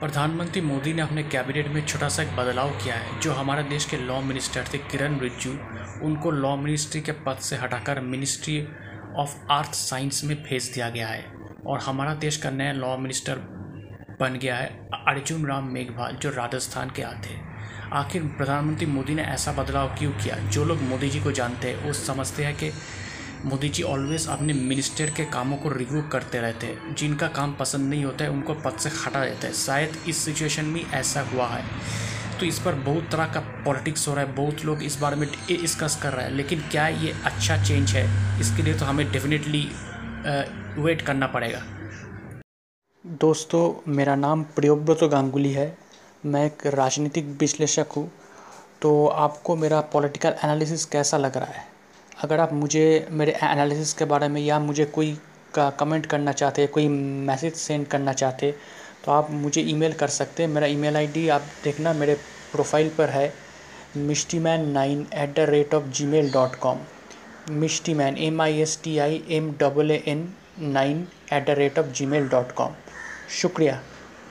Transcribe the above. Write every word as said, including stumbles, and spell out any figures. प्रधानमंत्री मोदी ने अपने कैबिनेट में छोटा सा एक बदलाव किया है जो हमारे देश के लॉ मिनिस्टर थे किरण रिजिजू, उनको लॉ मिनिस्ट्री के पद से हटाकर मिनिस्ट्री ऑफ आर्थ साइंस में भेज दिया गया है और हमारा देश का नया लॉ मिनिस्टर बन गया है अर्जुन राम मेघवाल, जो राजस्थान के आते हैं। आखिर प्रधानमंत्री मोदी ने ऐसा बदलाव क्यों किया? जो लोग मोदी जी को जानते हैं वो समझते हैं कि मोदी जी ऑलवेज अपने मिनिस्टर के कामों को रिव्यू करते रहते हैं, जिनका काम पसंद नहीं होता है उनको पद से हटा देते हैं। शायद इस सिचुएशन में ऐसा हुआ है, तो इस पर बहुत तरह का पॉलिटिक्स हो रहा है, बहुत लोग इस बारे में डिस्कस कर रहे हैं, लेकिन क्या ये अच्छा चेंज है? इसके लिए तो हमें डेफिनेटली वेट करना पड़ेगा। दोस्तों, मेरा नाम प्रयोगव्रत गांगुली है, मैं एक राजनीतिक विश्लेषक हूँ। तो आपको मेरा पॉलिटिकल एनालिसिस कैसा लग रहा है? अगर आप मुझे मेरे एनालिसिस के बारे में या मुझे कोई का कमेंट करना चाहते, कोई मैसेज सेंड करना चाहते, तो आप मुझे ईमेल कर सकते हैं। मेरा ईमेल आईडी आप देखना मेरे प्रोफाइल पर है, Mishti man nine eight the rate of ji mail dot com. Mishti man M I S T I M double A N nine eight the rate of ji mail dot com. शुक्रिया।